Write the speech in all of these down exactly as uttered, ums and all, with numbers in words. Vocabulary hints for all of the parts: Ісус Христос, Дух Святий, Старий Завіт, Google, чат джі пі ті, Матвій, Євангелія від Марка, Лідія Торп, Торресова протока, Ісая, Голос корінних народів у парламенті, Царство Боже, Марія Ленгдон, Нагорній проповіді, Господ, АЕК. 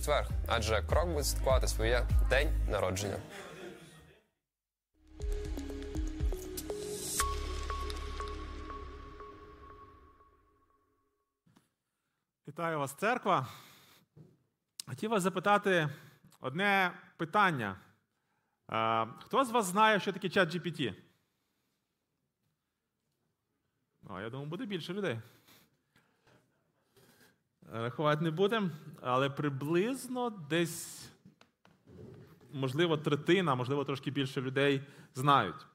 четвер, адже крок буде святкувати своє день народження. Вітаю вас, церква. Хотів вас запитати одне питання. Хто з вас знає, що таке чат джі пі ті? О, я думаю, буде більше людей. Рахувати не будемо, але приблизно десь, можливо, третина, можливо, трошки більше людей знають.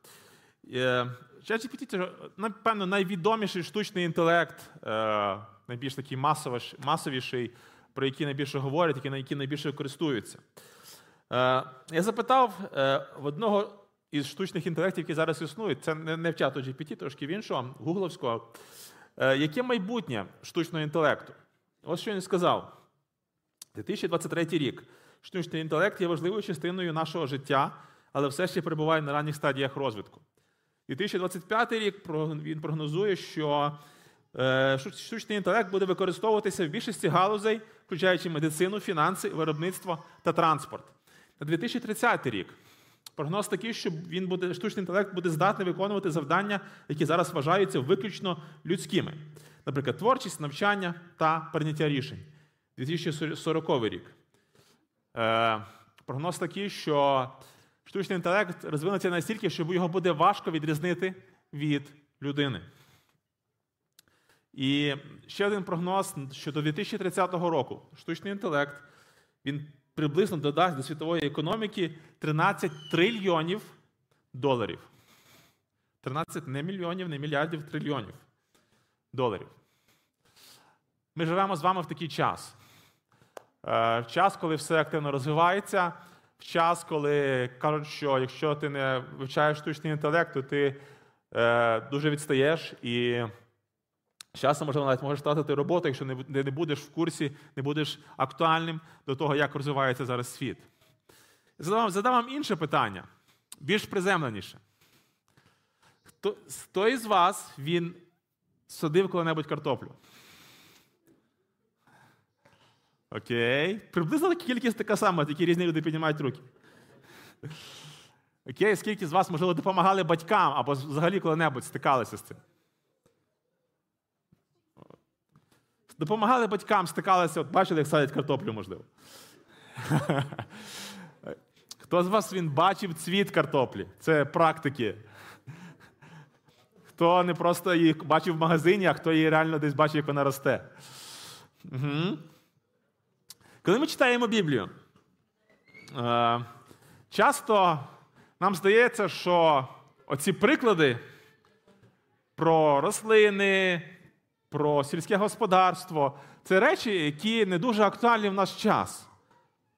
чат джі пі ті – напевно, найвідоміший штучний інтелект, найбільш такий масовіший, про які найбільше говорять, на які найбільше користуються. Я запитав в одного із штучних інтелектів, які зараз існують, це не в чат джі пі ті, трошки в іншого, гугловського, яке майбутнє штучного інтелекту. Ось що він сказав. дві тисячі двадцять третій рік. Штучний інтелект є важливою частиною нашого життя, але все ще перебуває на ранніх стадіях розвитку. дві тисячі двадцять п'ятий рік він прогнозує, що штучний інтелект буде використовуватися в більшості галузей, включаючи медицину, фінанси, виробництво та транспорт. На дві тисячі тридцятий рік прогноз такий, що він буде, штучний інтелект буде здатний виконувати завдання, які зараз вважаються виключно людськими. Наприклад, творчість, навчання та прийняття рішень. дві тисячі сороковий рік. Прогноз такий, що штучний інтелект розвинеться настільки, що його буде важко відрізнити від людини. І ще один прогноз, що до дві тисячі тридцятого року штучний інтелект, він приблизно додасть до світової економіки тринадцять трильйонів доларів. тринадцять не мільйонів, не мільярдів, трильйонів доларів. Ми живемо з вами в такий час. В час, коли все активно розвивається, в час, коли кажуть, що якщо ти не вивчаєш штучний інтелект, то ти дуже відстаєш і... Часом, можливо, навіть можеш втратити роботу, якщо не будеш в курсі, не будеш актуальним до того, як розвивається зараз світ. Задам вам інше питання, більш приземленіше. Хто, хто із вас, він садив коли-небудь картоплю? Окей. Приблизно кількість така сама, тільки різні люди піднімають руки. Окей, скільки з вас, можливо, допомагали батькам або взагалі коли-небудь стикалися з цим? Допомагали батькам, стикалися, от бачили, як садять картоплю, можливо. Хто з вас, він бачив цвіт картоплі? Це практики. Хто не просто її бачив в магазині, а хто її реально десь бачив, як вона росте. Угу. Коли ми читаємо Біблію, часто нам здається, що оці приклади про рослини, про сільське господарство. Це речі, які не дуже актуальні в наш час.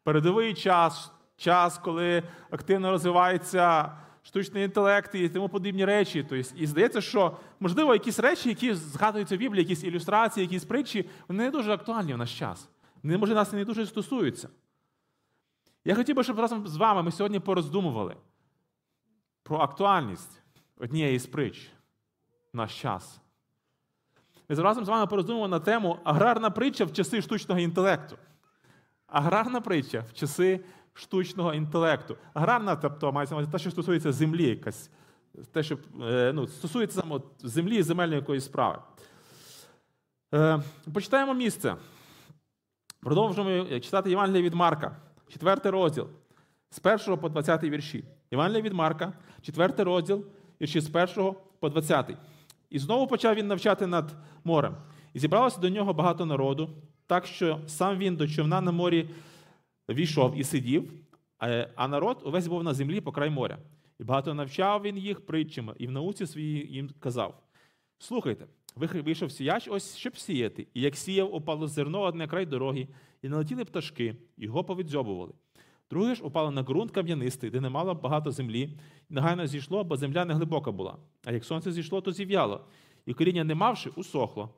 Передовий час, час, коли активно розвивається штучний інтелект і тому подібні речі. Тобто, і здається, що, можливо, якісь речі, які згадуються в Біблії, якісь ілюстрації, якісь притчі, вони не дуже актуальні в наш час. Вони, може, нас не дуже стосуються. Я хотів би, щоб разом з вами ми сьогодні пороздумували про актуальність однієї з притч в наш час. Ми разом з вами пороздумуємо на тему «Аграрна притча в часи штучного інтелекту». Аграрна притча в часи штучного інтелекту. Аграрна, тобто, мається на увазі те, що стосується землі якась, те, що ну, стосується саме землі і земельної якоїсь справи. Е, почитаємо місце. Продовжуємо читати Євангелія від Марка, четвертий розділ, з першого по двадцятий вірші. Євангелія від Марка, четвертий розділ, вірші з першого по двадцятий. І знову почав він навчати над морем. І зібралося до нього багато народу, так що сам він до човна на морі війшов і сидів, а народ увесь був на землі по край моря. І багато навчав він їх притчами, і в науці своїй їм казав. Слухайте, вийшов сіяч ось, щоб сіяти, і як сіяв, упало зерно одне край дороги, і налетіли пташки, його повідзьобували. Друге ж упало на ґрунт кам'янистий, де не мало багато землі, і негайно зійшло, бо земля не глибока була. А як сонце зійшло, то зів'яло, і коріння не мавши, усохло.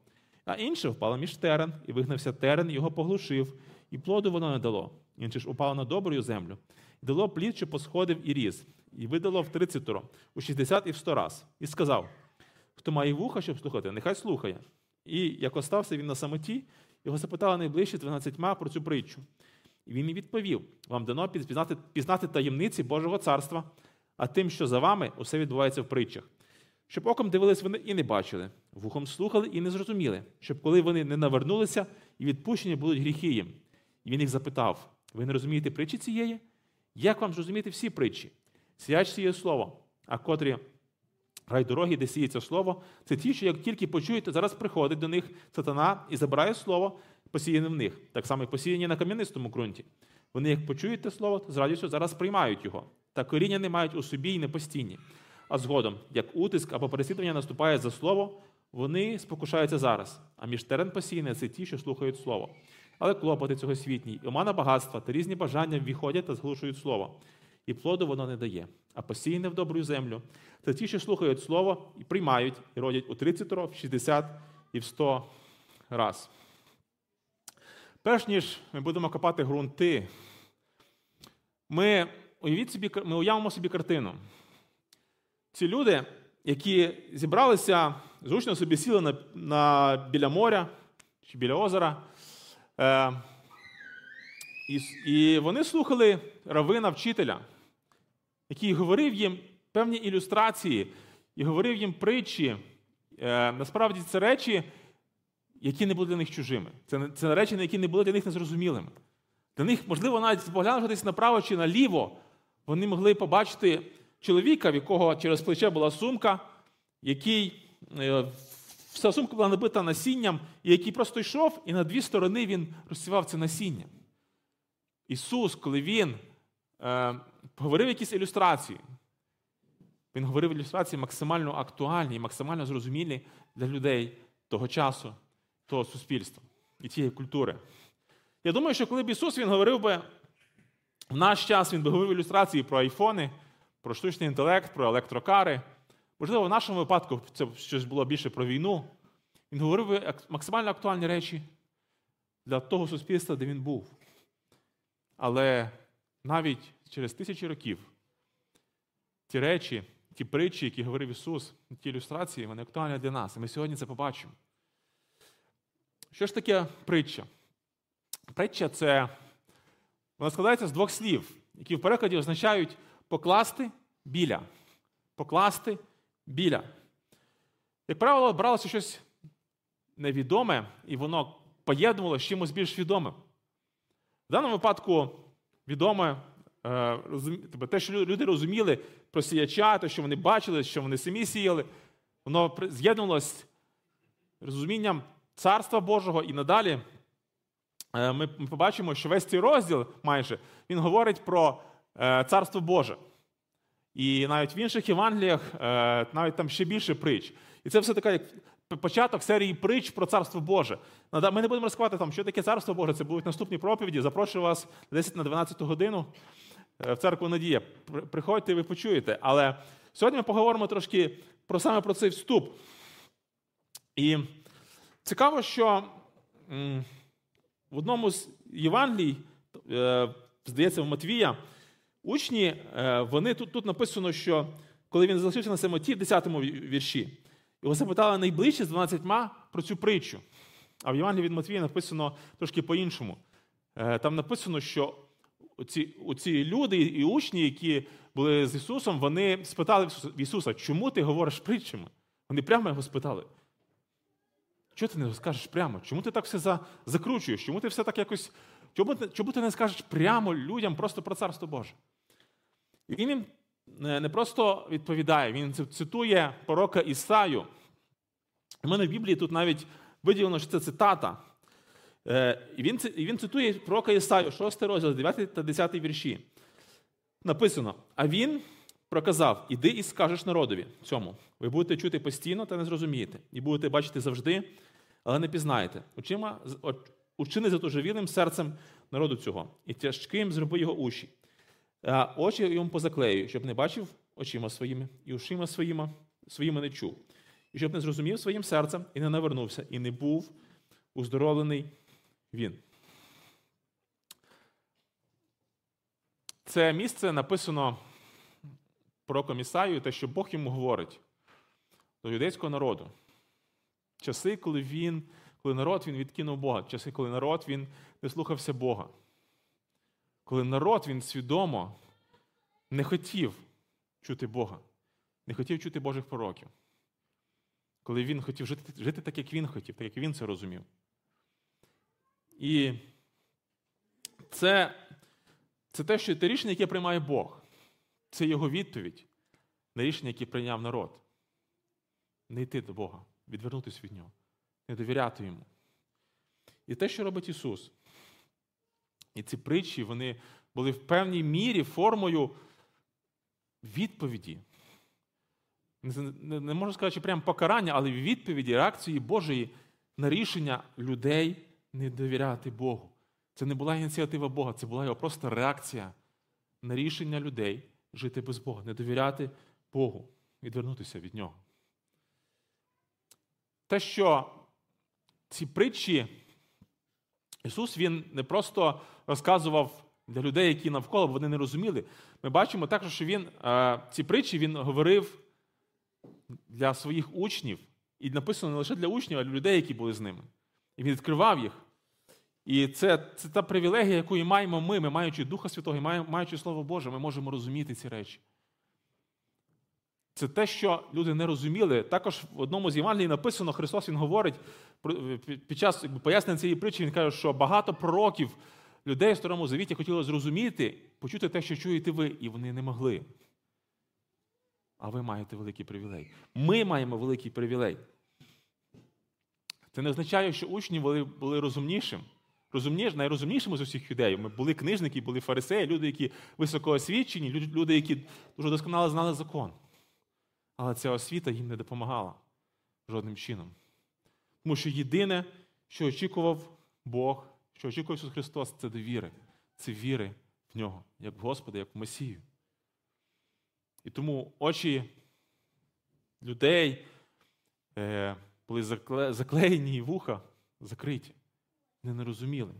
А інше впало між терен, і вигнався терен, його поглушив, і плоду воно не дало. Інше ж упало на добру землю, і дало плід, що посходив і ріс, і видало в тридцятеро, у шістдесят і в сто раз. І сказав, хто має вуха, щоб слухати, нехай слухає. І як остався він на самоті, його запитали найближчі дванадцятьма про цю притчу. І він їй відповів: вам дано пізнати, пізнати таємниці Божого царства, а тим, що за вами, усе відбувається в притчах. Щоб оком дивились вони і не бачили, вухом слухали і не зрозуміли, щоб коли вони не навернулися, і відпущені будуть гріхи їм. І він їх запитав: ви не розумієте притчі цієї? Як вам зрозуміти всі притчі? Сіяч сіє слово, а котрі гай дороги, де сіється слово, це ті, що як тільки почуєте, зараз приходить до них сатана і забирає слово, посіяне в них. Так само і посіяні на кам'янистому ґрунті. Вони, як почуєте слово, то з радістю зараз приймають його, та коріння не мають у собі і не постійні. А згодом, як утиск або переслідування наступає за слово, вони спокушаються зараз, а між терен посіяне – це ті, що слухають слово. Але клопоти цього світні, і омана багатства та різні бажання ввіходять та зглушують слово. І плоду воно не дає, а посіяне в добру землю – це ті, що слухають слово і приймають, і родять у тридцять років, в шістдесят і в сто раз. Перш ніж ми будемо копати ґрунти, ми, уявіть собі, ми уявимо собі картину. Ці люди, які зібралися, зручно собі сіли на, на, біля моря чи біля озера, е, і, і вони слухали равина вчителя, який говорив їм певні ілюстрації, і говорив їм притчі. Е, насправді це речі, які не були для них чужими. Це, це речі, які не були для них незрозумілими. Для них, можливо, навіть поглянувшись направо чи наліво, вони могли побачити чоловіка, в якого через плече була сумка, який, вся сумка була набита насінням, і який просто йшов, і на дві сторони він розсівав це насіння. Ісус, коли Він е, говорив якісь ілюстрації, Він говорив ілюстрації максимально актуальні і максимально зрозумілі для людей того часу, того суспільства і тієї культури. Я думаю, що коли б Ісус, Він говорив би, в наш час Він би говорив ілюстрації про айфони, про штучний інтелект, про електрокари. Можливо, в нашому випадку це щось було більше про війну. Він говорив максимально актуальні речі для того суспільства, де він був. Але навіть через тисячі років ті речі, ті притчі, які говорив Ісус, ті ілюстрації, вони актуальні для нас. І ми сьогодні це побачимо. Що ж таке притча? Притча – це, вона складається з двох слів, які в перекладі означають покласти біля. Покласти біля. Як правило, бралося щось невідоме, і воно поєднувало з чимось більш відомим. В даному випадку відоме те, що люди розуміли про сіяча, те, що вони бачили, що вони самі сіяли, воно з'єднувалося з розумінням Царства Божого. І надалі ми побачимо, що весь цей розділ майже, він говорить про Царство Боже. І навіть в інших Євангеліях навіть там ще більше притч. І це все така як початок серії притч про Царство Боже. Ми не будемо розказувати там, що таке Царство Боже, це будуть наступні проповіді. Запрошую вас десять на дванадцяту годину в церкву Надія. Приходьте, ви почуєте. Але сьогодні ми поговоримо трошки про саме про цей вступ. І цікаво, що в одному з Євангелій, здається, в Матвія, учні, вони, тут, тут написано, що коли він залишився на самоті в десятому вірші, його запитали найближче з дванадцятьма про цю притчу. А в Євангелії від Матвія написано трошки по-іншому. Там написано, що оці, оці люди і учні, які були з Ісусом, вони спитали Ісуса: чому ти говориш притчами? Вони прямо його спитали. Чого ти не скажеш прямо? Чому ти так все закручуєш? Чому ти все так якось... Чому, чому ти не скажеш прямо людям просто про Царство Боже? І він їм не просто відповідає, він цитує пророка Ісаю. У мене в Біблії тут навіть виділено, що це цитата. І він, і він цитує пророка Ісаю, шостий розділ, дев'ятий та десятий вірші. Написано: а він проказав: іди і скажеш народові цьому. Ви будете чути постійно та не зрозумієте, і будете бачити завжди, але не пізнаєте. Очима учини затожевілим серцем народу цього, і тяжким зроби його уші. А очі йому позаклею, щоб не бачив очима своїми, і ушима своїми, своїми не чув, і щоб не зрозумів своїм серцем, і не навернувся, і не був уздоровлений він. Це місце написано пророком Ісаєю, те, що Бог йому говорить до юдейського народу. Часи, коли він Коли народ, він відкинув Бога. Часи, коли народ, він не слухався Бога. коли народ, він свідомо не хотів чути Бога, не хотів чути Божих пророків. Коли він хотів жити, жити так, як він хотів, так, як він це розумів. І це, це те, що те рішення, яке приймає Бог. Це його відповідь на рішення, яке прийняв народ. Не йти до Бога, відвернутися від нього, не довіряти йому. І те, що робить Ісус. І ці притчі, вони були в певній мірі формою відповіді. Не можу сказати, що прямо покарання, але відповіді, реакції Божої на рішення людей не довіряти Богу. Це не була ініціатива Бога, це була його просто реакція на рішення людей жити без Бога, не довіряти Богу, відвернутися від нього. Те, що ці притчі Ісус, він не просто розказував для людей, які навколо, вони не розуміли. Ми бачимо також, що він, ці притчі він говорив для своїх учнів. І написано не лише для учнів, а для людей, які були з ними. І він відкривав їх. І це, це та привілегія, яку і маємо ми. Ми, маючи Духа Святого, і маючи Слово Боже, ми можемо розуміти ці речі. Це те, що люди не розуміли. Також в одному з Євангелій написано, Христос, він говорить, під час пояснення цієї притчі, він каже, що багато пророків, людей в Старому Завіті хотіло зрозуміти, почути те, що чуєте ви, і вони не могли. А ви маєте великий привілей. Ми маємо великий привілей. Це не означає, що учні були, були розумнішим. Розумніш, найрозумнішими з усіх людей. Ми були книжники, були фарисеї, люди, які високоосвічені, люди, які дуже досконало знали закон. Але ця освіта їм не допомагала жодним чином. Тому що єдине, що очікував Бог, що очікував Ісус Христос, це довіри. Це віри в Нього, як в Господа, як в Месію. І тому очі людей були заклеєні і вуха закриті. Вони не розуміли.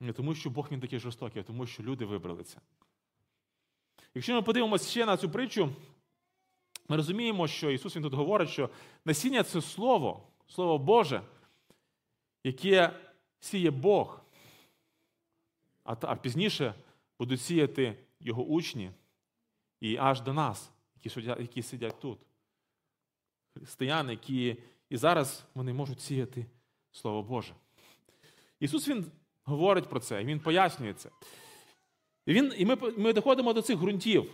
Не тому, що Бог він такий жорстокий, а тому, що люди вибрали це. Якщо ми подивимося ще на цю притчу, ми розуміємо, що Ісус, він тут говорить, що насіння – це Слово, Слово Боже, яке сіє Бог, а, та, а пізніше будуть сіяти Його учні і аж до нас, які сидять, які сидять тут. Християни, які і зараз вони можуть сіяти Слово Боже. Ісус, він говорить про це, і він пояснює це. І, він, і ми, ми доходимо до цих ґрунтів.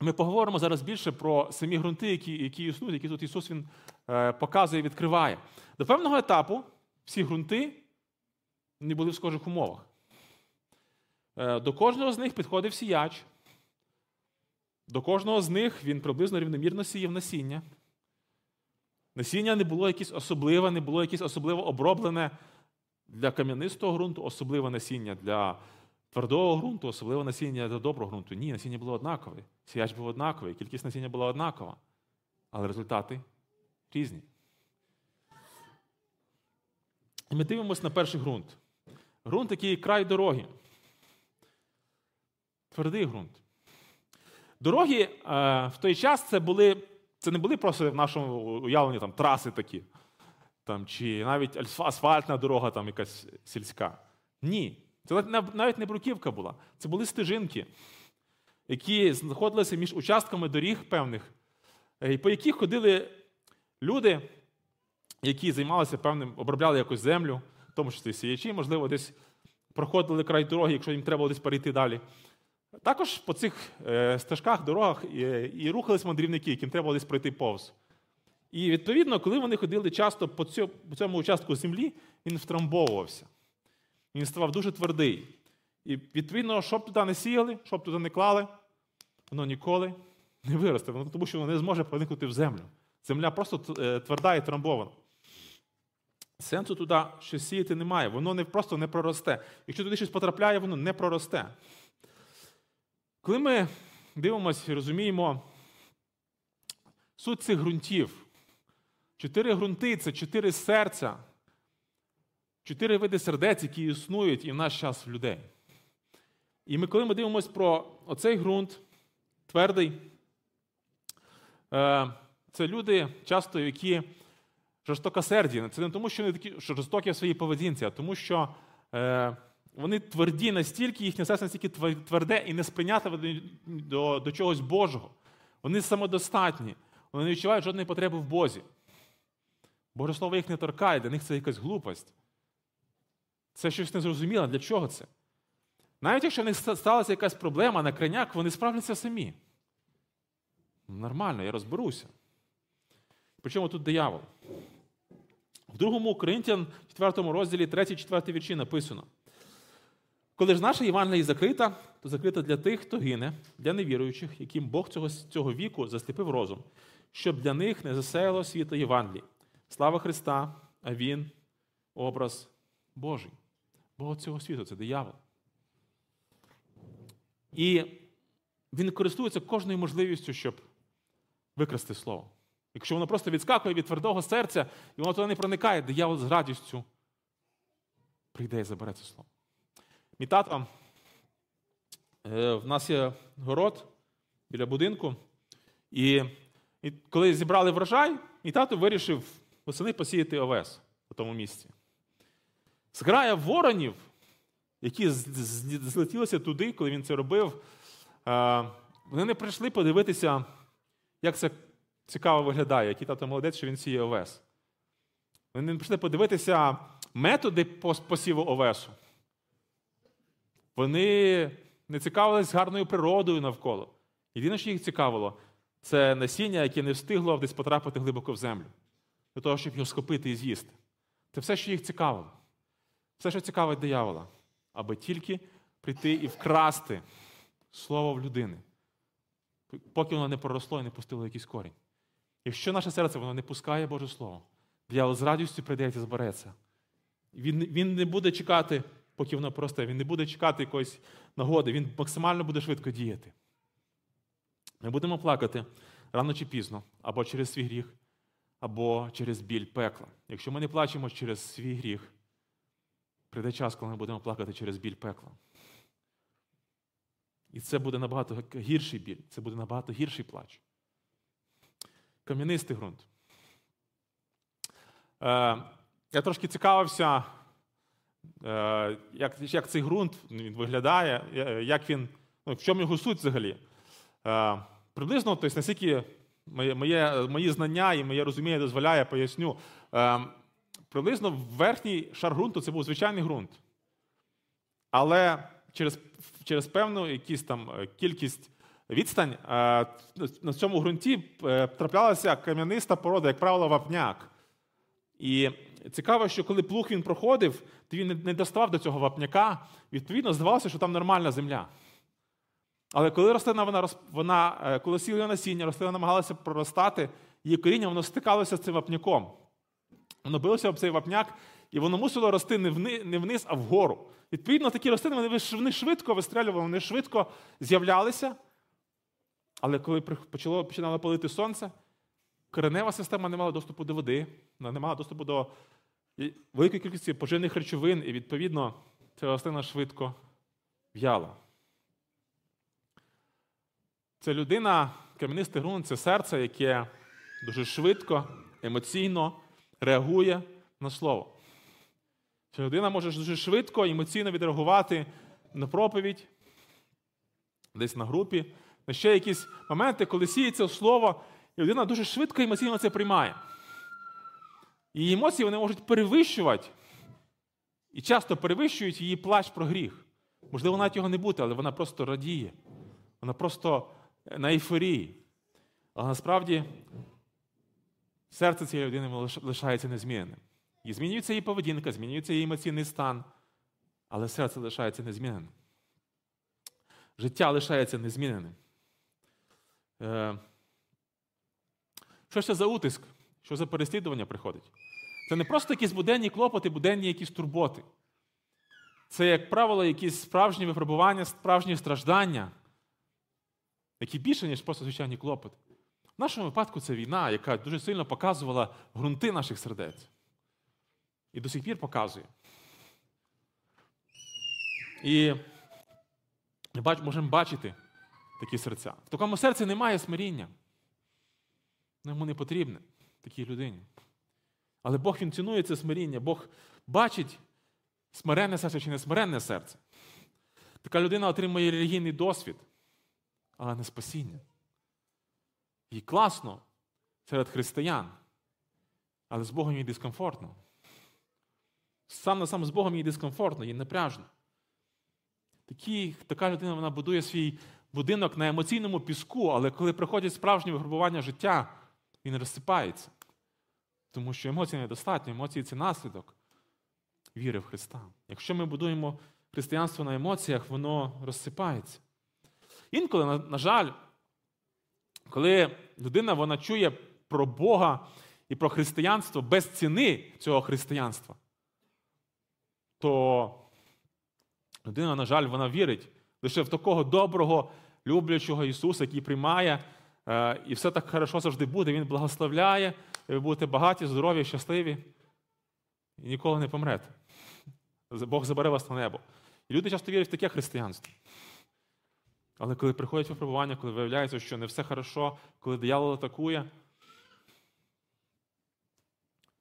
Ми поговоримо зараз більше про самі ґрунти, які, які існують, які тут Ісус він е, показує і відкриває. До певного етапу всі ґрунти не були в схожих умовах. Е, до кожного з них підходив сіяч. До кожного з них він приблизно рівномірно сіяв насіння. Насіння не було якесь особливе, не було якесь особливо оброблене для кам'янистого ґрунту, особливе насіння для твердого ґрунту, особливо насіння для доброго ґрунту. Ні, насіння було однакове. Сіяч був однаковий, кількість насіння була однакова. Але результати різні. І ми дивимося на перший ґрунт. Ґрунт, який край дороги. Твердий ґрунт. Дороги е, в той час це були, це не були просто в нашому уявленні там, траси такі, там, чи навіть асфальтна дорога там, якась сільська. Ні. Це навіть не бруківка була. Це були стежинки, які знаходилися між участками доріг певних, і по яких ходили люди, які займалися певним, обробляли якусь землю, в тому числі сіячі, можливо, десь проходили край дороги, якщо їм треба було десь перейти далі. Також по цих стежках, дорогах і рухались мандрівники, яким треба було десь пройти повз. І, відповідно, коли вони ходили часто по цьому участку землі, він втрамбовувався. Він ставав дуже твердий. І, відповідно, що б туди не сіяли, що б туди не клали, воно ніколи не виросте, тому що воно не зможе проникнути в землю. Земля просто тверда і трамбована. Сенсу туди щось сіяти немає, воно не, просто не проросте. Якщо туди щось потрапляє, воно не проросте. Коли ми дивимося і розуміємо суть цих ґрунтів, чотири ґрунти – це чотири серця, чотири види сердець, які існують і в наш час в людей. І ми, коли ми дивимося про оцей ґрунт, твердий, це люди, часто які жорстокосердні. Це не тому, що вони такі жорстокі в своїй поведінці, а тому, що Вони тверді настільки, їхнє серце настільки тверде і несприйнятливе до, до, до чогось Божого. Вони самодостатні, вони не відчувають жодної потреби в Бозі. Боже слово їх не торкає, для них це якась глупость. Це щось незрозуміле, для чого це? Навіть якщо в них сталася якась проблема на краняк, вони справляться самі. Нормально, я розберуся. Причому тут диявол. В другому Коринтян, четвертому розділі, третій-четвертий вірші написано. Коли ж наша Євангелія закрита, то закрита для тих, хто гине, для невіруючих, яким Бог цього, цього віку засліпив розум, щоб для них не засяяло світло Євангелії. Слава Христа, а Він – образ Божий. Бог цього світу – це диявол. І він користується кожною можливістю, щоб викрасти слово. Якщо воно просто відскакує від твердого серця, і воно туди не проникає, диявол з радістю прийде і забере це слово. Мій тато, в нас є город біля будинку, і, і коли зібрали врожай, мій тато вирішив восени посіяти овес у тому місці. Зграя воронів, які злетілися туди, коли він це робив, вони не прийшли подивитися, як це цікаво виглядає, який тато молодець, що він сіє овес. Вони не прийшли подивитися методи посіву овесу. Вони не цікавились гарною природою навколо. Єдине, що їх цікавило, це насіння, яке не встигло десь потрапити глибоко в землю, для того, щоб його схопити і з'їсти. Це все, що їх цікавило. Все, що цікавить диявола, аби тільки прийти і вкрасти слово в людини, поки воно не проросло і не пустило якийсь корінь. Якщо наше серце воно не пускає Боже Слово, диявол з радістю прийде і збереться. Він, він не буде чекати, поки воно просте, він не буде чекати якоїсь нагоди, він максимально буде швидко діяти. Ми будемо плакати рано чи пізно, або через свій гріх, або через біль пекла. Якщо ми не плачемо через свій гріх, прийде час, коли ми будемо плакати через біль пекла. І це буде набагато гірший біль, це буде набагато гірший плач. Кам'янистий ґрунт. Е, я трошки цікавився, е, як, як цей ґрунт він виглядає, як він, ну, в чому його суть взагалі. Е, приблизно, тобто, наскільки моє, моє, мої знання і моє розуміння дозволяє, поясню. Е, приблизно верхній шар ґрунту це був звичайний ґрунт. Але Через, через певну якісь там кількість відстань на цьому ґрунті траплялася кам'яниста порода, як правило, вапняк. І цікаво, що коли плуг він проходив, то він не доставав до цього вапняка, відповідно, здавалося, що там нормальна земля. Але коли рослина, вона, вона, коли сіли насіння, рослина намагалася проростати, її коріння, воно стикалося з цим вапняком. Воно билося об цей вапняк, і воно мусило рости не вниз, а вгору. Відповідно, такі рослини, вони швидко вистрелювали, вони швидко з'являлися. Але коли почало, починало палити сонце, коренева система не мала доступу до води, вона не мала доступу до великої кількості поживних речовин, і, відповідно, ця рослина швидко в'яла. Це людина, кам'янистий ґрунт, це серце, яке дуже швидко, емоційно реагує на слово. Ця людина може дуже швидко, емоційно відреагувати на проповідь, десь на групі, на ще якісь моменти, коли сіється слово, і людина дуже швидко, емоційно це приймає. Її емоції вони можуть перевищувати, і часто перевищують її плач про гріх. Можливо, навіть його не бути, але вона просто радіє. Вона просто на ейфорії. Але насправді серце цієї людини лишається незміненим. І змінюється її поведінка, змінюється її емоційний стан, але серце лишається незміненим. Життя лишається незміненим. Е... Що це за утиск? Що за переслідування приходить? Це не просто якісь буденні клопоти, буденні якісь турботи. Це, як правило, якісь справжні випробування, справжні страждання, які більше, ніж просто звичайні клопоти. В нашому випадку це війна, яка дуже сильно показувала ґрунти наших сердець. І до сих пір показує. І ми можемо бачити такі серця. В такому серці немає смиріння. Йому не потрібне такій людині. Але Бог, він цінує це смиріння. Бог бачить Смиренне серце чи не смиренне серце? Така людина отримує релігійний досвід, але не спасіння. Їй класно серед християн, але з Богом їй дискомфортно. Сам на сам з Богом їй дискомфортно, їй напряжно. Такі, така людина, вона будує свій будинок на емоційному піску, але коли приходять справжні випробування життя, він розсипається. Тому що емоцій недостатньо, емоції – це наслідок віри в Христа. Якщо ми будуємо християнство на емоціях, воно розсипається. Інколи, на, на жаль, коли людина вона чує про Бога і про християнство без ціни цього християнства, то людина, на жаль, вона вірить лише в такого доброго, люблячого Ісуса, який приймає, і все так хорошо завжди буде, Він благословляє, і ви будете багаті, здорові, щасливі, і ніколи не помрете. Бог забере вас на небо. І люди часто вірять в таке християнство. Але коли приходять випробування, коли виявляється, що не все хорошо, коли диявол атакує,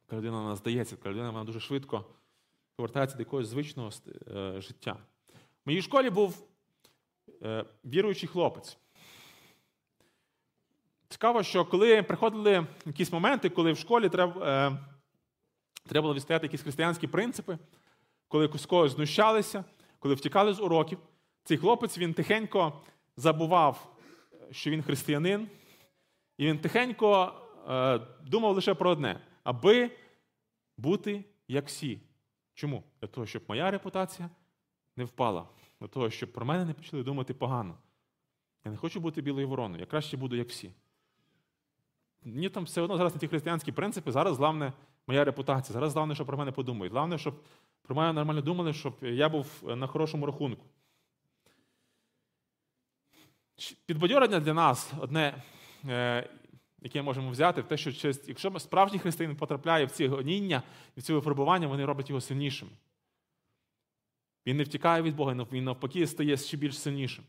така людина вона здається, така людина вона дуже швидко повертається до якогось звичного життя. В моїй школі був віруючий хлопець. Цікаво, що коли приходили якісь моменти, коли в школі треба, треба було відстояти якісь християнські принципи, коли з когось знущалися, коли втікали з уроків, цей хлопець, він тихенько забував, що він християнин, і він тихенько думав лише про одне – аби бути як всі. Чому? Для того, щоб моя репутація не впала, для того, щоб про мене не почали думати погано. Я не хочу бути білою вороною, я краще буду як всі. Мені там все одно зараз на ті християнські принципи, зараз головне моя репутація, зараз головне, щоб про мене подумають, головне, щоб про мене нормально думали, щоб я був на хорошому рахунку. Підбадьорення для нас одне, яке можемо взяти, в те, що через, якщо справжній християнин потрапляє в ці гоніння і в ці випробування, вони роблять його сильнішим. Він не втікає від Бога, він навпаки стає ще більш сильнішим.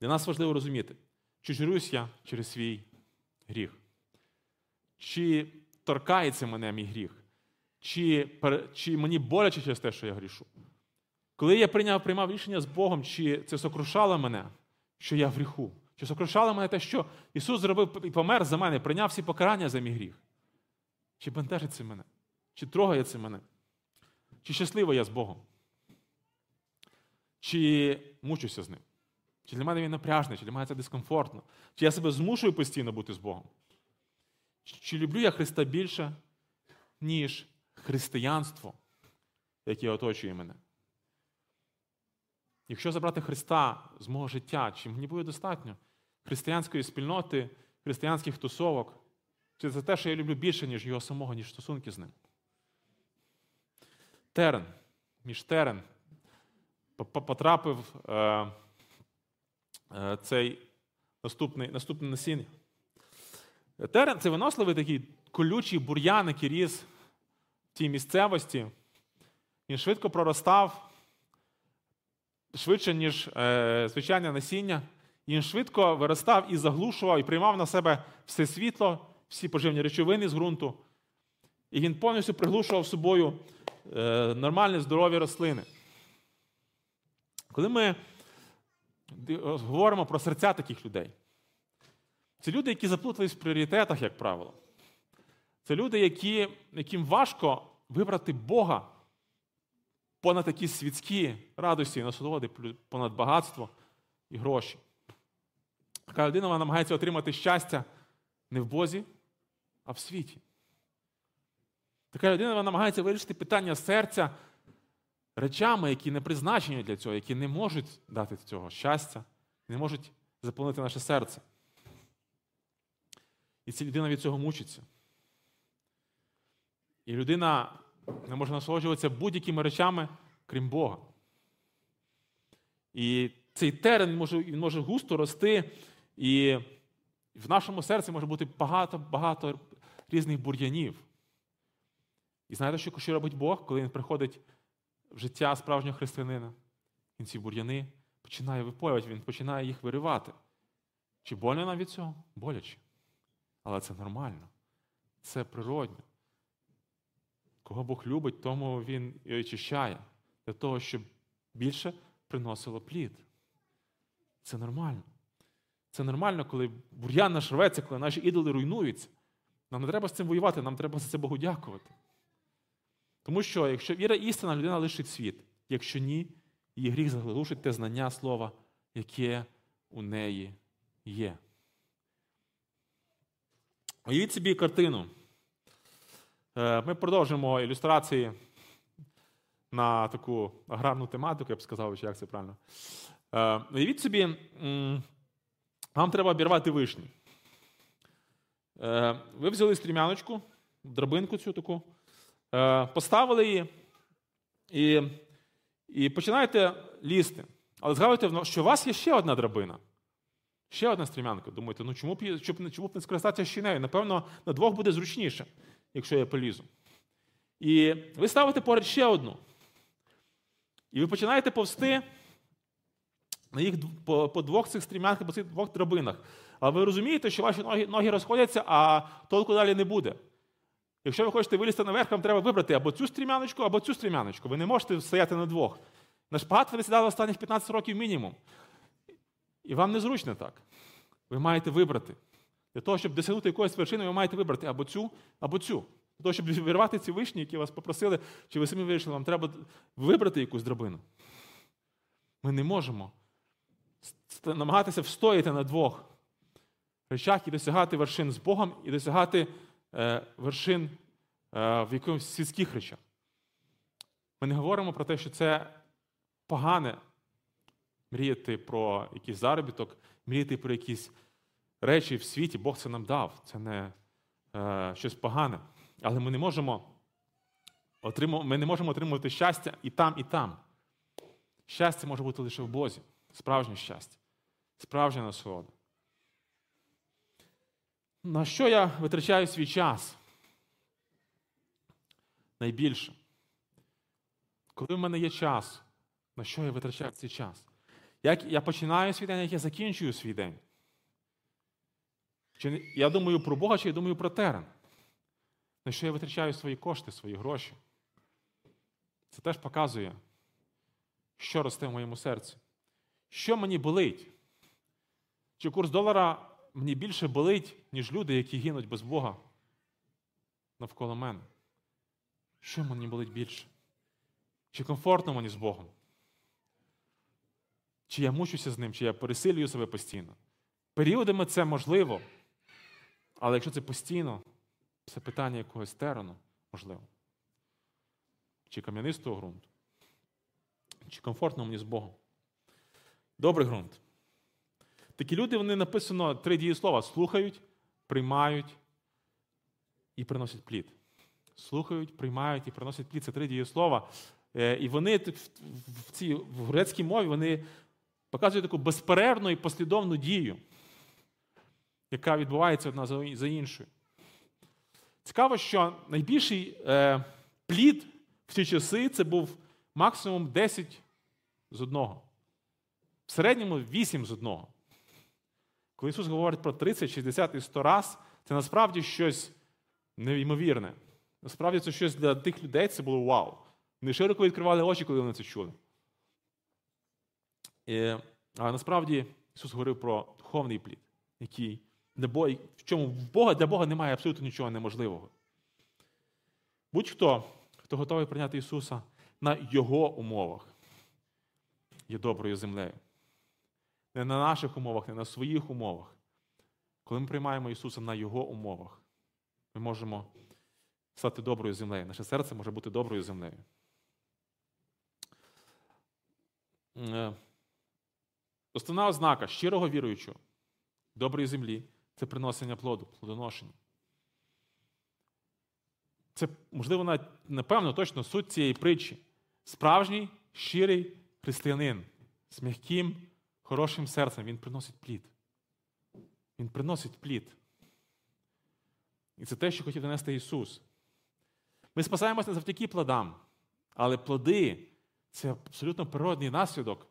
Для нас важливо розуміти, чи журюсь я через свій гріх, чи торкається мене мій гріх, чи, чи мені боляче через те, що я грішу. Коли я прийняв, приймав рішення з Богом, чи це сокрушало мене, що я в гріху, чи сокрушало мене те, що Ісус зробив і помер за мене, прийняв всі покарання за мій гріх, чи бентежить це мене, чи трогає це мене, чи щасливий я з Богом, чи мучуся з Ним. Чи для мене він напряжний, чи для мене це дискомфортно? Чи я себе змушую постійно бути з Богом? Чи люблю я Христа більше, ніж християнство, яке оточує мене? Якщо забрати Христа з мого життя, чи мені буде достатньо християнської спільноти, християнських тусовок? Чи це те, що я люблю більше, ніж його самого, ніж стосунки з ним? Терен, між терен потрапив... Цей наступний, наступне насіння. Терен – це виносливий такий колючий бур'ян, який ріс в тій місцевості. Він швидко проростав, швидше, ніж е, звичайне насіння. Він швидко виростав і заглушував, і приймав на себе все світло, всі поживні речовини з ґрунту. І він повністю приглушував собою е, нормальні, здорові рослини. Коли ми говоримо про серця таких людей. Це люди, які заплутались в пріоритетах, як правило. Це люди, які, яким важко вибрати Бога понад такі світські радості і насолоди, понад багатство і гроші. Така людина вона намагається отримати щастя не в Бозі, а в світі. Така людина вона намагається вирішити питання серця речами, які не призначені для цього, які не можуть дати цього щастя, не можуть заповнити наше серце. І ця людина від цього мучиться. І людина не може насолоджуватися будь-якими речами, крім Бога. І цей терен може, він може густо рости, і в нашому серці може бути багато-багато різних бур'янів. І знаєте, що, що робить Бог, коли він приходить в життя справжнього християнина? Він ці бур'яни починає випоювати, він починає їх виривати. Чи больно нам від цього? Боляче. Але це нормально. Це природно. Кого Бог любить, тому Він і очищає, для того, щоб більше приносило плід. Це нормально. Це нормально, коли бур'ян наш рветься, коли наші ідоли руйнуються. Нам не треба з цим воювати, нам треба за це Богу дякувати. Тому що, якщо віра істина, людина лишить світ. Якщо ні, її гріх заглушить те знання слова, яке у неї є. Уявіть собі картину. Ми продовжимо ілюстрації на таку аграрну тематику, я б сказав, як це правильно. Уявіть собі, вам треба обірвати вишні. Ви взяли стрімяночку, драбинку цю таку, поставили її і, і починаєте лізти. Але згадуйте, що у вас є ще одна драбина. Ще одна стрімянка. Думаєте, ну чому б, чому б не скористатися ще нею? Напевно, на двох буде зручніше, якщо я полізу. І ви ставите поряд ще одну. І ви починаєте повзти на їх, по, по двох цих стрімянках, по цих двох драбинах. Але ви розумієте, що ваші ноги, ноги розходяться, а толку далі не буде. Якщо ви хочете вилізти наверх, вам треба вибрати або цю стрімяночку, або цю стрімяночку. Ви не можете стояти на двох. На шпагат ви не сідали останніх п'ятнадцять років мінімум. І вам незручно так. Ви маєте вибрати. Для того, щоб досягнути якоїсь вершини, ви маєте вибрати або цю, або цю. Для того, щоб вирвати ці вишні, які вас попросили, чи ви самі вирішили, вам треба вибрати якусь драбину. Ми не можемо намагатися встояти на двох речах і досягати вершин з Богом, і досягати е, вершин е, в якихось світських речах. Ми не говоримо про те, що це погане мріяти про якийсь заробіток, мріяти про якісь речі в світі. Бог це нам дав, це не е, щось погане. Але ми не можемо отримувати, ми не можемо отримувати щастя і там, і там. Щастя може бути лише в Бозі. Справжнє щастя, справжня насолода. На що я витрачаю свій час? Найбільше. Коли в мене є час, на що я витрачаю цей час? Як я починаю свій день, як я закінчую свій день? Чи я думаю про Бога, чи я думаю про терен? На що я витрачаю свої кошти, свої гроші? Це теж показує, що росте в моєму серці. Що мені болить? Чи курс долара мені більше болить, ніж люди, які гинуть без Бога навколо мене? Що мені болить більше? Чи комфортно мені з Богом? Чи я мучуся з Ним, чи я пересилюю себе постійно? Періодами це можливо, але якщо це постійно, це питання якогось терену, можливо. Чи кам'янистого ґрунту? Чи комфортно мені з Богом? Добрий ґрунт. Такі люди, вони написано три дієслова: слухають, приймають і приносять плід. Слухають, приймають і приносять плід. Це три дієслова. І вони в цій в грецькій мові вони показують таку безперервну і послідовну дію, яка відбувається одна за іншою. Цікаво, що найбільший плід в ті часи це був максимум десять з одного. В середньому вісім з одного. Коли Ісус говорить про тридцять, шістдесят і сто раз, це насправді щось неймовірне. Насправді це щось для тих людей, це було вау. Вони широко відкривали очі, коли вони це чули. І, а насправді Ісус говорив про духовний плід, який для Бога, в чому в Бога, для Бога немає абсолютно нічого неможливого. Будь-хто, хто готовий прийняти Ісуса на Його умовах, є доброю землею. Не на наших умовах, не на своїх умовах. Коли ми приймаємо Ісуса на Його умовах, ми можемо стати доброю землею. Наше серце може бути доброю землею. Основна ознака щирого віруючого доброї землі – це приношення плоду, плодоношення. Це, можливо, навіть, напевно, точно суть цієї притчі. Справжній, щирий християнин з м'яким, хорошим серцем, він приносить плід. Він приносить плід. І це те, що хотів донести Ісус. Ми спасаємося не завдяки плодам, але плоди – це абсолютно природний наслідок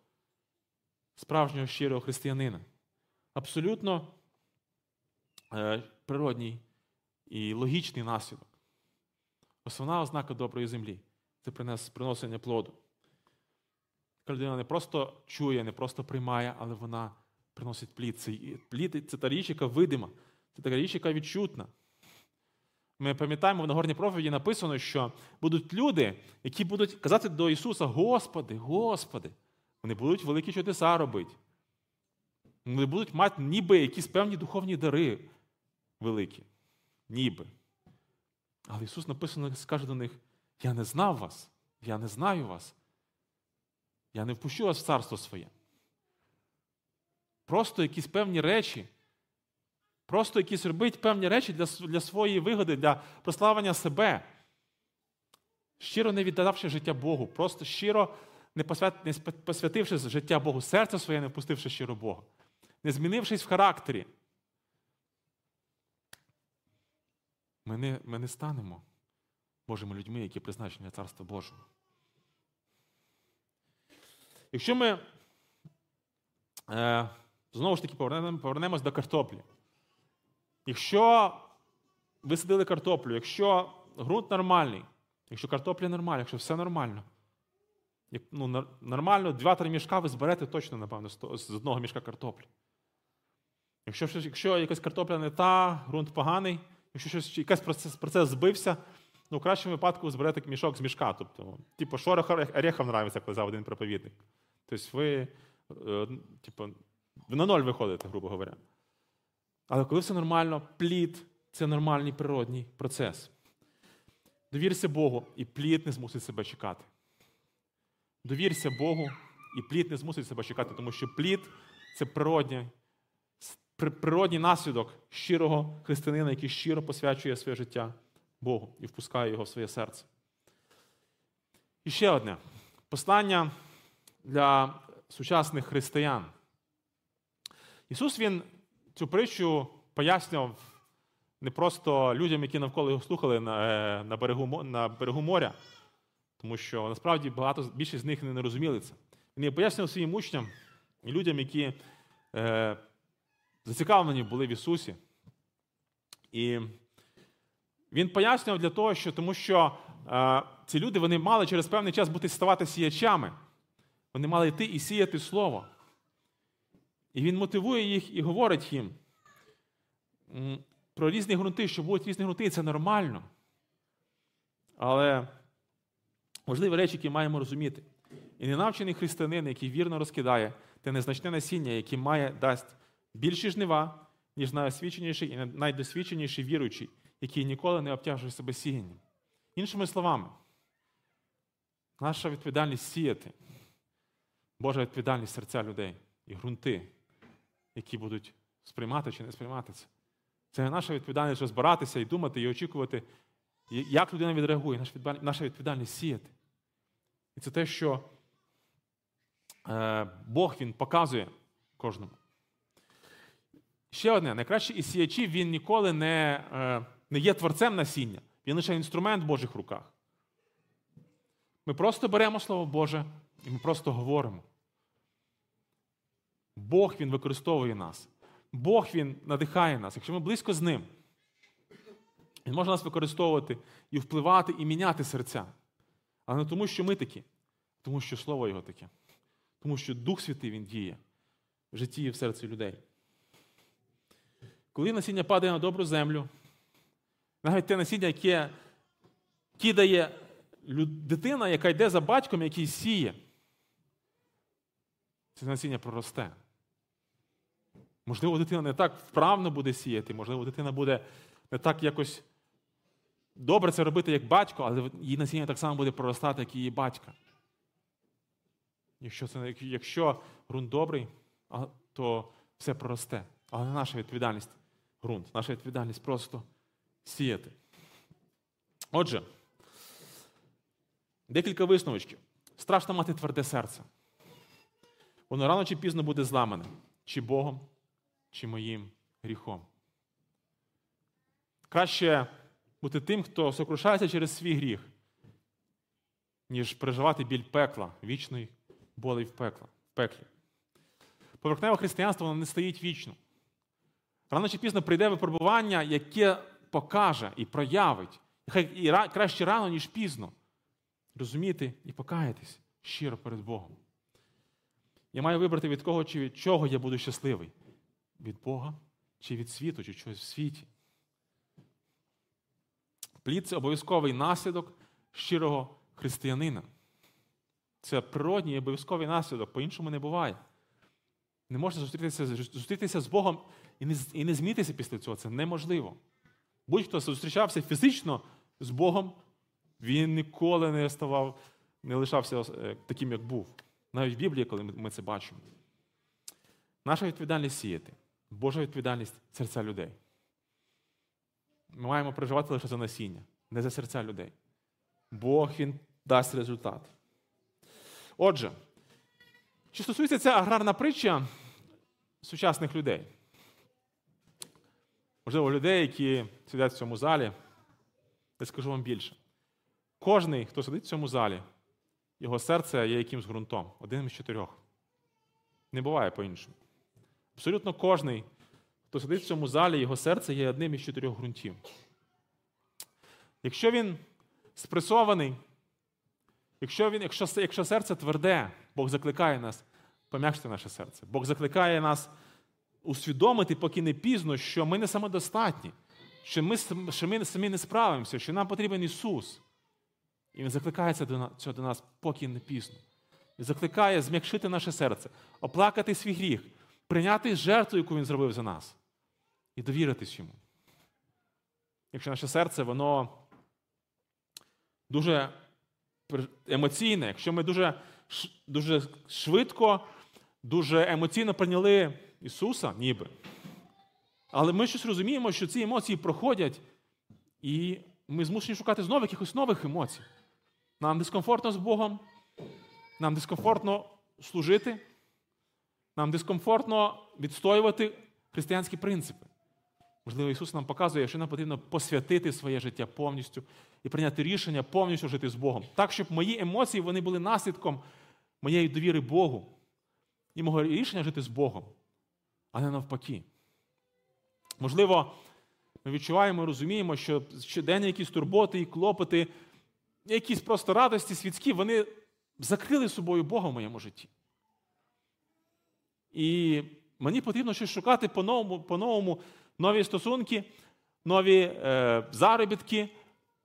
справжнього щирого християнина. Абсолютно природний і логічний наслідок. Основна ознака доброї землі – це приношення плоду. Така людина не просто чує, не просто приймає, але вона приносить плід. Плід – це та річ, яка видима, це та річ, яка відчутна. Ми пам'ятаємо, в Нагорній проповіді написано, що будуть люди, які будуть казати до Ісуса: «Господи, Господи». Вони будуть великі чудеса робити. Вони будуть мати ніби якісь певні духовні дари великі. Ніби. Але Ісус, написано, скаже до них: «Я не знав вас, я не знаю вас, я не впущу вас в царство своє». Просто якісь певні речі, просто якісь робить певні речі для, для своєї вигоди, для прославлення себе, щиро не віддавши життя Богу, просто щиро не посвятивши життя Богу, серце своє не впустивши щиро Бога, не змінившись в характері. Ми не, ми не станемо Божими людьми, які призначені для Царства Божого. Якщо ми е, знову ж таки повернемо, повернемось до картоплі. Якщо ви садили картоплю, якщо ґрунт нормальний, якщо картопля нормальна, якщо все нормально, як, ну, нормально, два-три мішка ви зберете точно, напевно, з одного мішка картоплі. Якщо, якщо якась картопля не та, ґрунт поганий, якщо щось, якийсь процес, процес збився, ну, в кращому випадку зберете мішок з мішка. Тобто, типу, шорох орехам нравиться, як казав один проповідник. Тобто ви, типу, ви на ноль виходите, грубо говоря. Але коли все нормально, плід – це нормальний природний процес. Довірся Богу, і плід не змусить себе чекати. Довірся Богу, і плід не змусить себе чекати, тому що плід – це природний, природний наслідок щирого християнина, який щиро посвячує своє життя Богу і впускає його в своє серце. І ще одне. Послання для сучасних християн. Ісус, він цю притчу пояснював не просто людям, які навколо його слухали на, на, берегу, на берегу моря, тому що насправді багато, більшість з них не розуміли це. Він її пояснював своїм учням і людям, які е, зацікавлені були в Ісусі. І він пояснював для того, що, тому що е, ці люди, вони мали через певний час бути ставати сіячами. Вони мали йти і сіяти слово. І він мотивує їх і говорить їм про різні ґрунти, що будуть різні ґрунти, і це нормально. Але важливі речі, які маємо розуміти. І ненавчений християнин, який вірно розкидає те незначне насіння, яке має, дасть більші жнива, ніж найосвіченіший і найдосвідченіший віруючий, який ніколи не обтяжує себе сіянням. Іншими словами, наша відповідальність сіяти, Божа відповідальність серця людей і ґрунти, які будуть сприймати чи не сприймати це. Це не наша відповідальність розбиратися і думати, і очікувати, як людина відреагує. Наша відповідальність сіяти. І це те, що Бог, він показує кожному. Ще одне. Найкраще із сіячів, він ніколи не, не є творцем насіння. Він лише інструмент в Божих руках. Ми просто беремо Слово Боже і ми просто говоримо. Бог, він використовує нас. Бог, він надихає нас. Якщо ми близько з ним, він може нас використовувати і впливати, і міняти серця. Але не тому, що ми такі, тому що Слово його таке. Тому що Дух Святий, він діє в житті і в серці людей. Коли насіння падає на добру землю, навіть те насіння, яке кидає дитина, яка йде за батьком, який сіє, це насіння проросте. Можливо, дитина не так вправно буде сіяти, можливо, дитина буде не так якось добре це робити, як батько, але її насіння так само буде проростати, як і її батька. Якщо, це, якщо ґрунт добрий, то все проросте. Але не наша відповідальність ґрунт, наша відповідальність просто сіяти. Отже, декілька висновочків. Страшно мати тверде серце. Воно рано чи пізно буде зламане. Чи Богом, чи моїм гріхом. Краще бути тим, хто сокрушається через свій гріх, ніж переживати біль пекла, вічної болі в пекла, в пеклі. Поверхневе християнство, воно не стоїть вічно. Рано чи пізно прийде випробування, яке покаже і проявить, Нехай і ра, краще рано, ніж пізно. Розуміти і покаятись щиро перед Богом. Я маю вибрати, від кого чи від чого я буду щасливий. Від Бога чи від світу, чи чогось в світі. Плід – це обов'язковий наслідок щирого християнина. Це природній і обов'язковий наслідок, по-іншому не буває. Не можна зустрітися, зустрітися з Богом і не, і не змінитися після цього, це неможливо. Будь-хто зустрічався фізично з Богом, він ніколи не ставав, не лишався таким, як був. Навіть в Біблії, коли ми це бачимо. Наша відповідальність – сіяти. Божа відповідальність – серця людей. Ми маємо переживати лише за насіння, не за серця людей. Бог, він дасть результат. Отже, чи стосується ця аграрна притча сучасних людей? Можливо, людей, які сидять в цьому залі, я скажу вам більше. Кожний, хто сидить в цьому залі, його серце є якимсь ґрунтом, одним із чотирьох. Не буває по-іншому. Абсолютно кожний, хто сидить в цьому залі, його серце є одним із чотирьох ґрунтів. Якщо він спресований, якщо, він, якщо, якщо серце тверде, Бог закликає нас пом'якшити наше серце. Бог закликає нас усвідомити, поки не пізно, що ми не самодостатні, що ми, що ми самі не справимося, що нам потрібен Ісус. І Він закликає цього до нас, поки не пізно. Він закликає зм'якшити наше серце, оплакати свій гріх, прийняти жертву, яку Він зробив за нас, і довіритись Йому. Якщо наше серце, воно дуже емоційне, якщо ми дуже, дуже швидко, дуже емоційно прийняли Ісуса, ніби, але ми щось розуміємо, що ці емоції проходять, і ми змушені шукати знову якихось нових емоцій. Нам дискомфортно з Богом, нам дискомфортно служити, нам дискомфортно відстоювати християнські принципи. Можливо, Ісус нам показує, що нам потрібно посвятити своє життя повністю і прийняти рішення повністю жити з Богом. Так, щоб мої емоції, вони були наслідком моєї довіри Богу і мого рішення жити з Богом, а не навпаки. Можливо, ми відчуваємо і розуміємо, що щоденні якісь турботи і клопоти, якісь просто радості світські, вони закрили собою Бога в моєму житті. І мені потрібно щось шукати по-новому, по-новому нові стосунки, нові е, заробітки,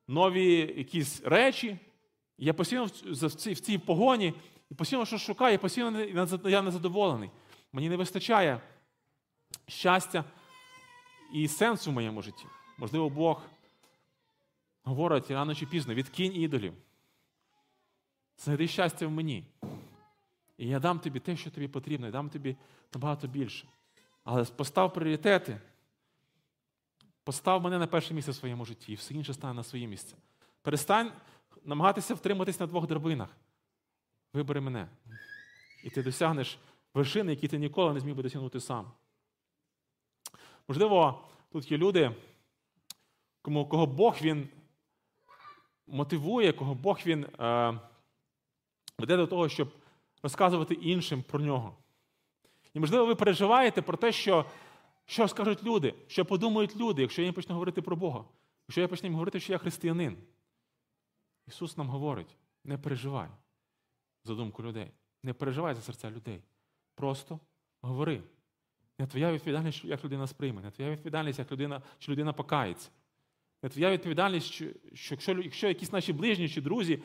нові якісь речі. Я постійно в, в, цій, в цій погоні, і постійно щось шукаю, я постійно я незадоволений. Мені не вистачає щастя і сенсу в моєму житті. Можливо, Бог говорить рано чи пізно, відкинь ідолів. Знайди щастя в мені. І я дам тобі те, що тобі потрібно, і дам тобі набагато більше. Але постав пріоритети, постав мене на перше місце в своєму житті, і все інше стане на своє місце. Перестань намагатися втриматись на двох драбинах. Вибери мене. І ти досягнеш вершини, які ти ніколи не зміг би досягнути сам. Можливо, тут є люди, кому, кого Бог, він мотивує, кого Бог, він е, веде до того, щоб розказувати іншим про нього. І, можливо, ви переживаєте про те, що, що скажуть люди, що подумають люди, якщо я їм почну говорити про Бога, якщо я почну їм говорити, що я християнин. Ісус нам говорить, не переживай за думку людей, не переживай за серця людей, просто говори. Не твоя відповідальність, як людина сприйме, не твоя відповідальність, як людина, чи людина покається. Не твоя відповідальність, що, що якщо, якщо якісь наші ближні чи друзі,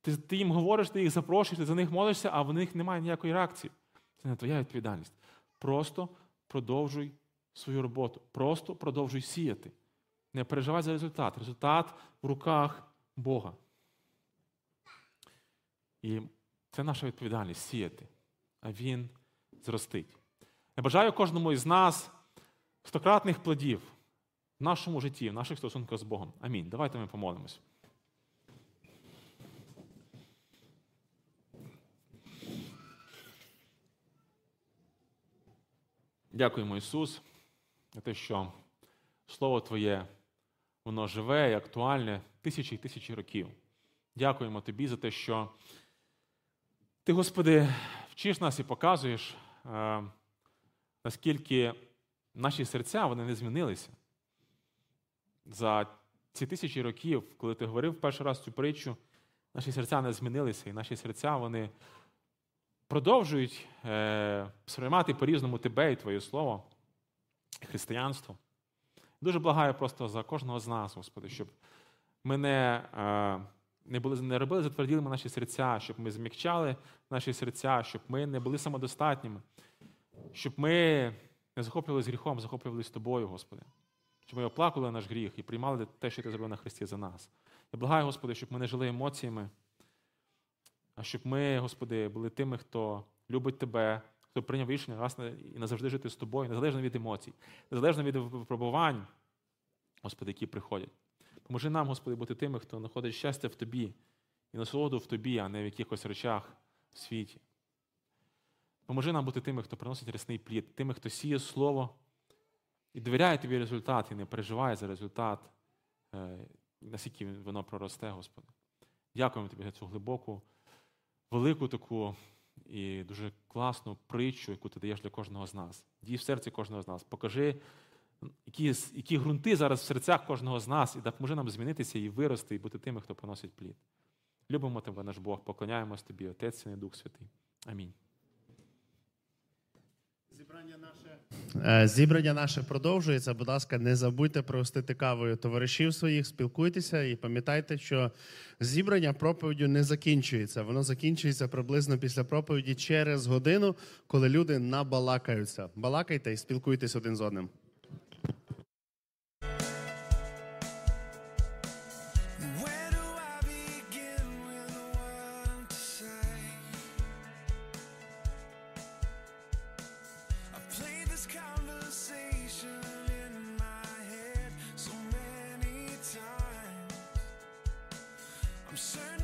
ти, ти їм говориш, ти їх запрошуєш, ти за них молишся, а в них немає ніякої реакції. Це не твоя відповідальність. Просто продовжуй свою роботу. Просто продовжуй сіяти. Не переживай за результат. Результат в руках Бога. І це наша відповідальність – сіяти. А Він зростить. Я бажаю кожному із нас стократних плодів в нашому житті, в наших стосунках з Богом. Амінь. Давайте ми помолимось. Дякуємо, Ісус, за те, що Слово Твоє, воно живе і актуальне тисячі і тисячі років. Дякуємо Тобі за те, що Ти, Господи, вчиш нас і показуєш, наскільки наші серця, вони не змінилися за ці тисячі років, коли ти говорив перший раз цю притчу, наші серця не змінилися, і наші серця, вони продовжують е, сприймати по-різному тебе і твоє слово, християнство. Дуже благаю просто за кожного з нас, Господи, щоб ми не, е, не, були, не робили затверділими наші серця, щоб ми зм'якчали наші серця, щоб ми не були самодостатніми, щоб ми не захоплювалися гріхом, захоплювалися тобою, Господи. Щоб ми оплакували наш гріх і приймали те, що ти зробив на Христі за нас. Я благаю, Господи, щоб ми не жили емоціями, а щоб ми, Господи, були тими, хто любить Тебе, хто прийняв рішення, власне, і назавжди жити з Тобою, незалежно від емоцій, незалежно від випробувань, Господи, які приходять. Поможи нам, Господи, бути тими, хто знаходить щастя в Тобі і насолоду в Тобі, а не в якихось речах в світі. Поможи нам бути тими, хто приносить рясний плід, тими, хто сіє Слово і довіряє Тобі результат, і не переживає за результат, наскільки воно проросте, Господи. Дякуємо Тобі за цю глибоку, велику таку і дуже класну притчу, яку ти даєш для кожного з нас. Дій в серці кожного з нас. Покажи, які, які ґрунти зараз в серцях кожного з нас, і допоможи нам змінитися і вирости, і бути тими, хто приносить плід. Любимо Тебе, наш Бог, поклоняємось Тобі, Отець, Син і Дух Святий. Амінь. Зібрання наше... Зібрання наше продовжується. Будь ласка, не забудьте пригостити кавою товаришів своїх, спілкуйтеся і пам'ятайте, що зібрання проповіддю не закінчується. Воно закінчується приблизно після проповіді через годину, коли люди набалакаються. Балакайте і спілкуйтесь один з одним. I'm certain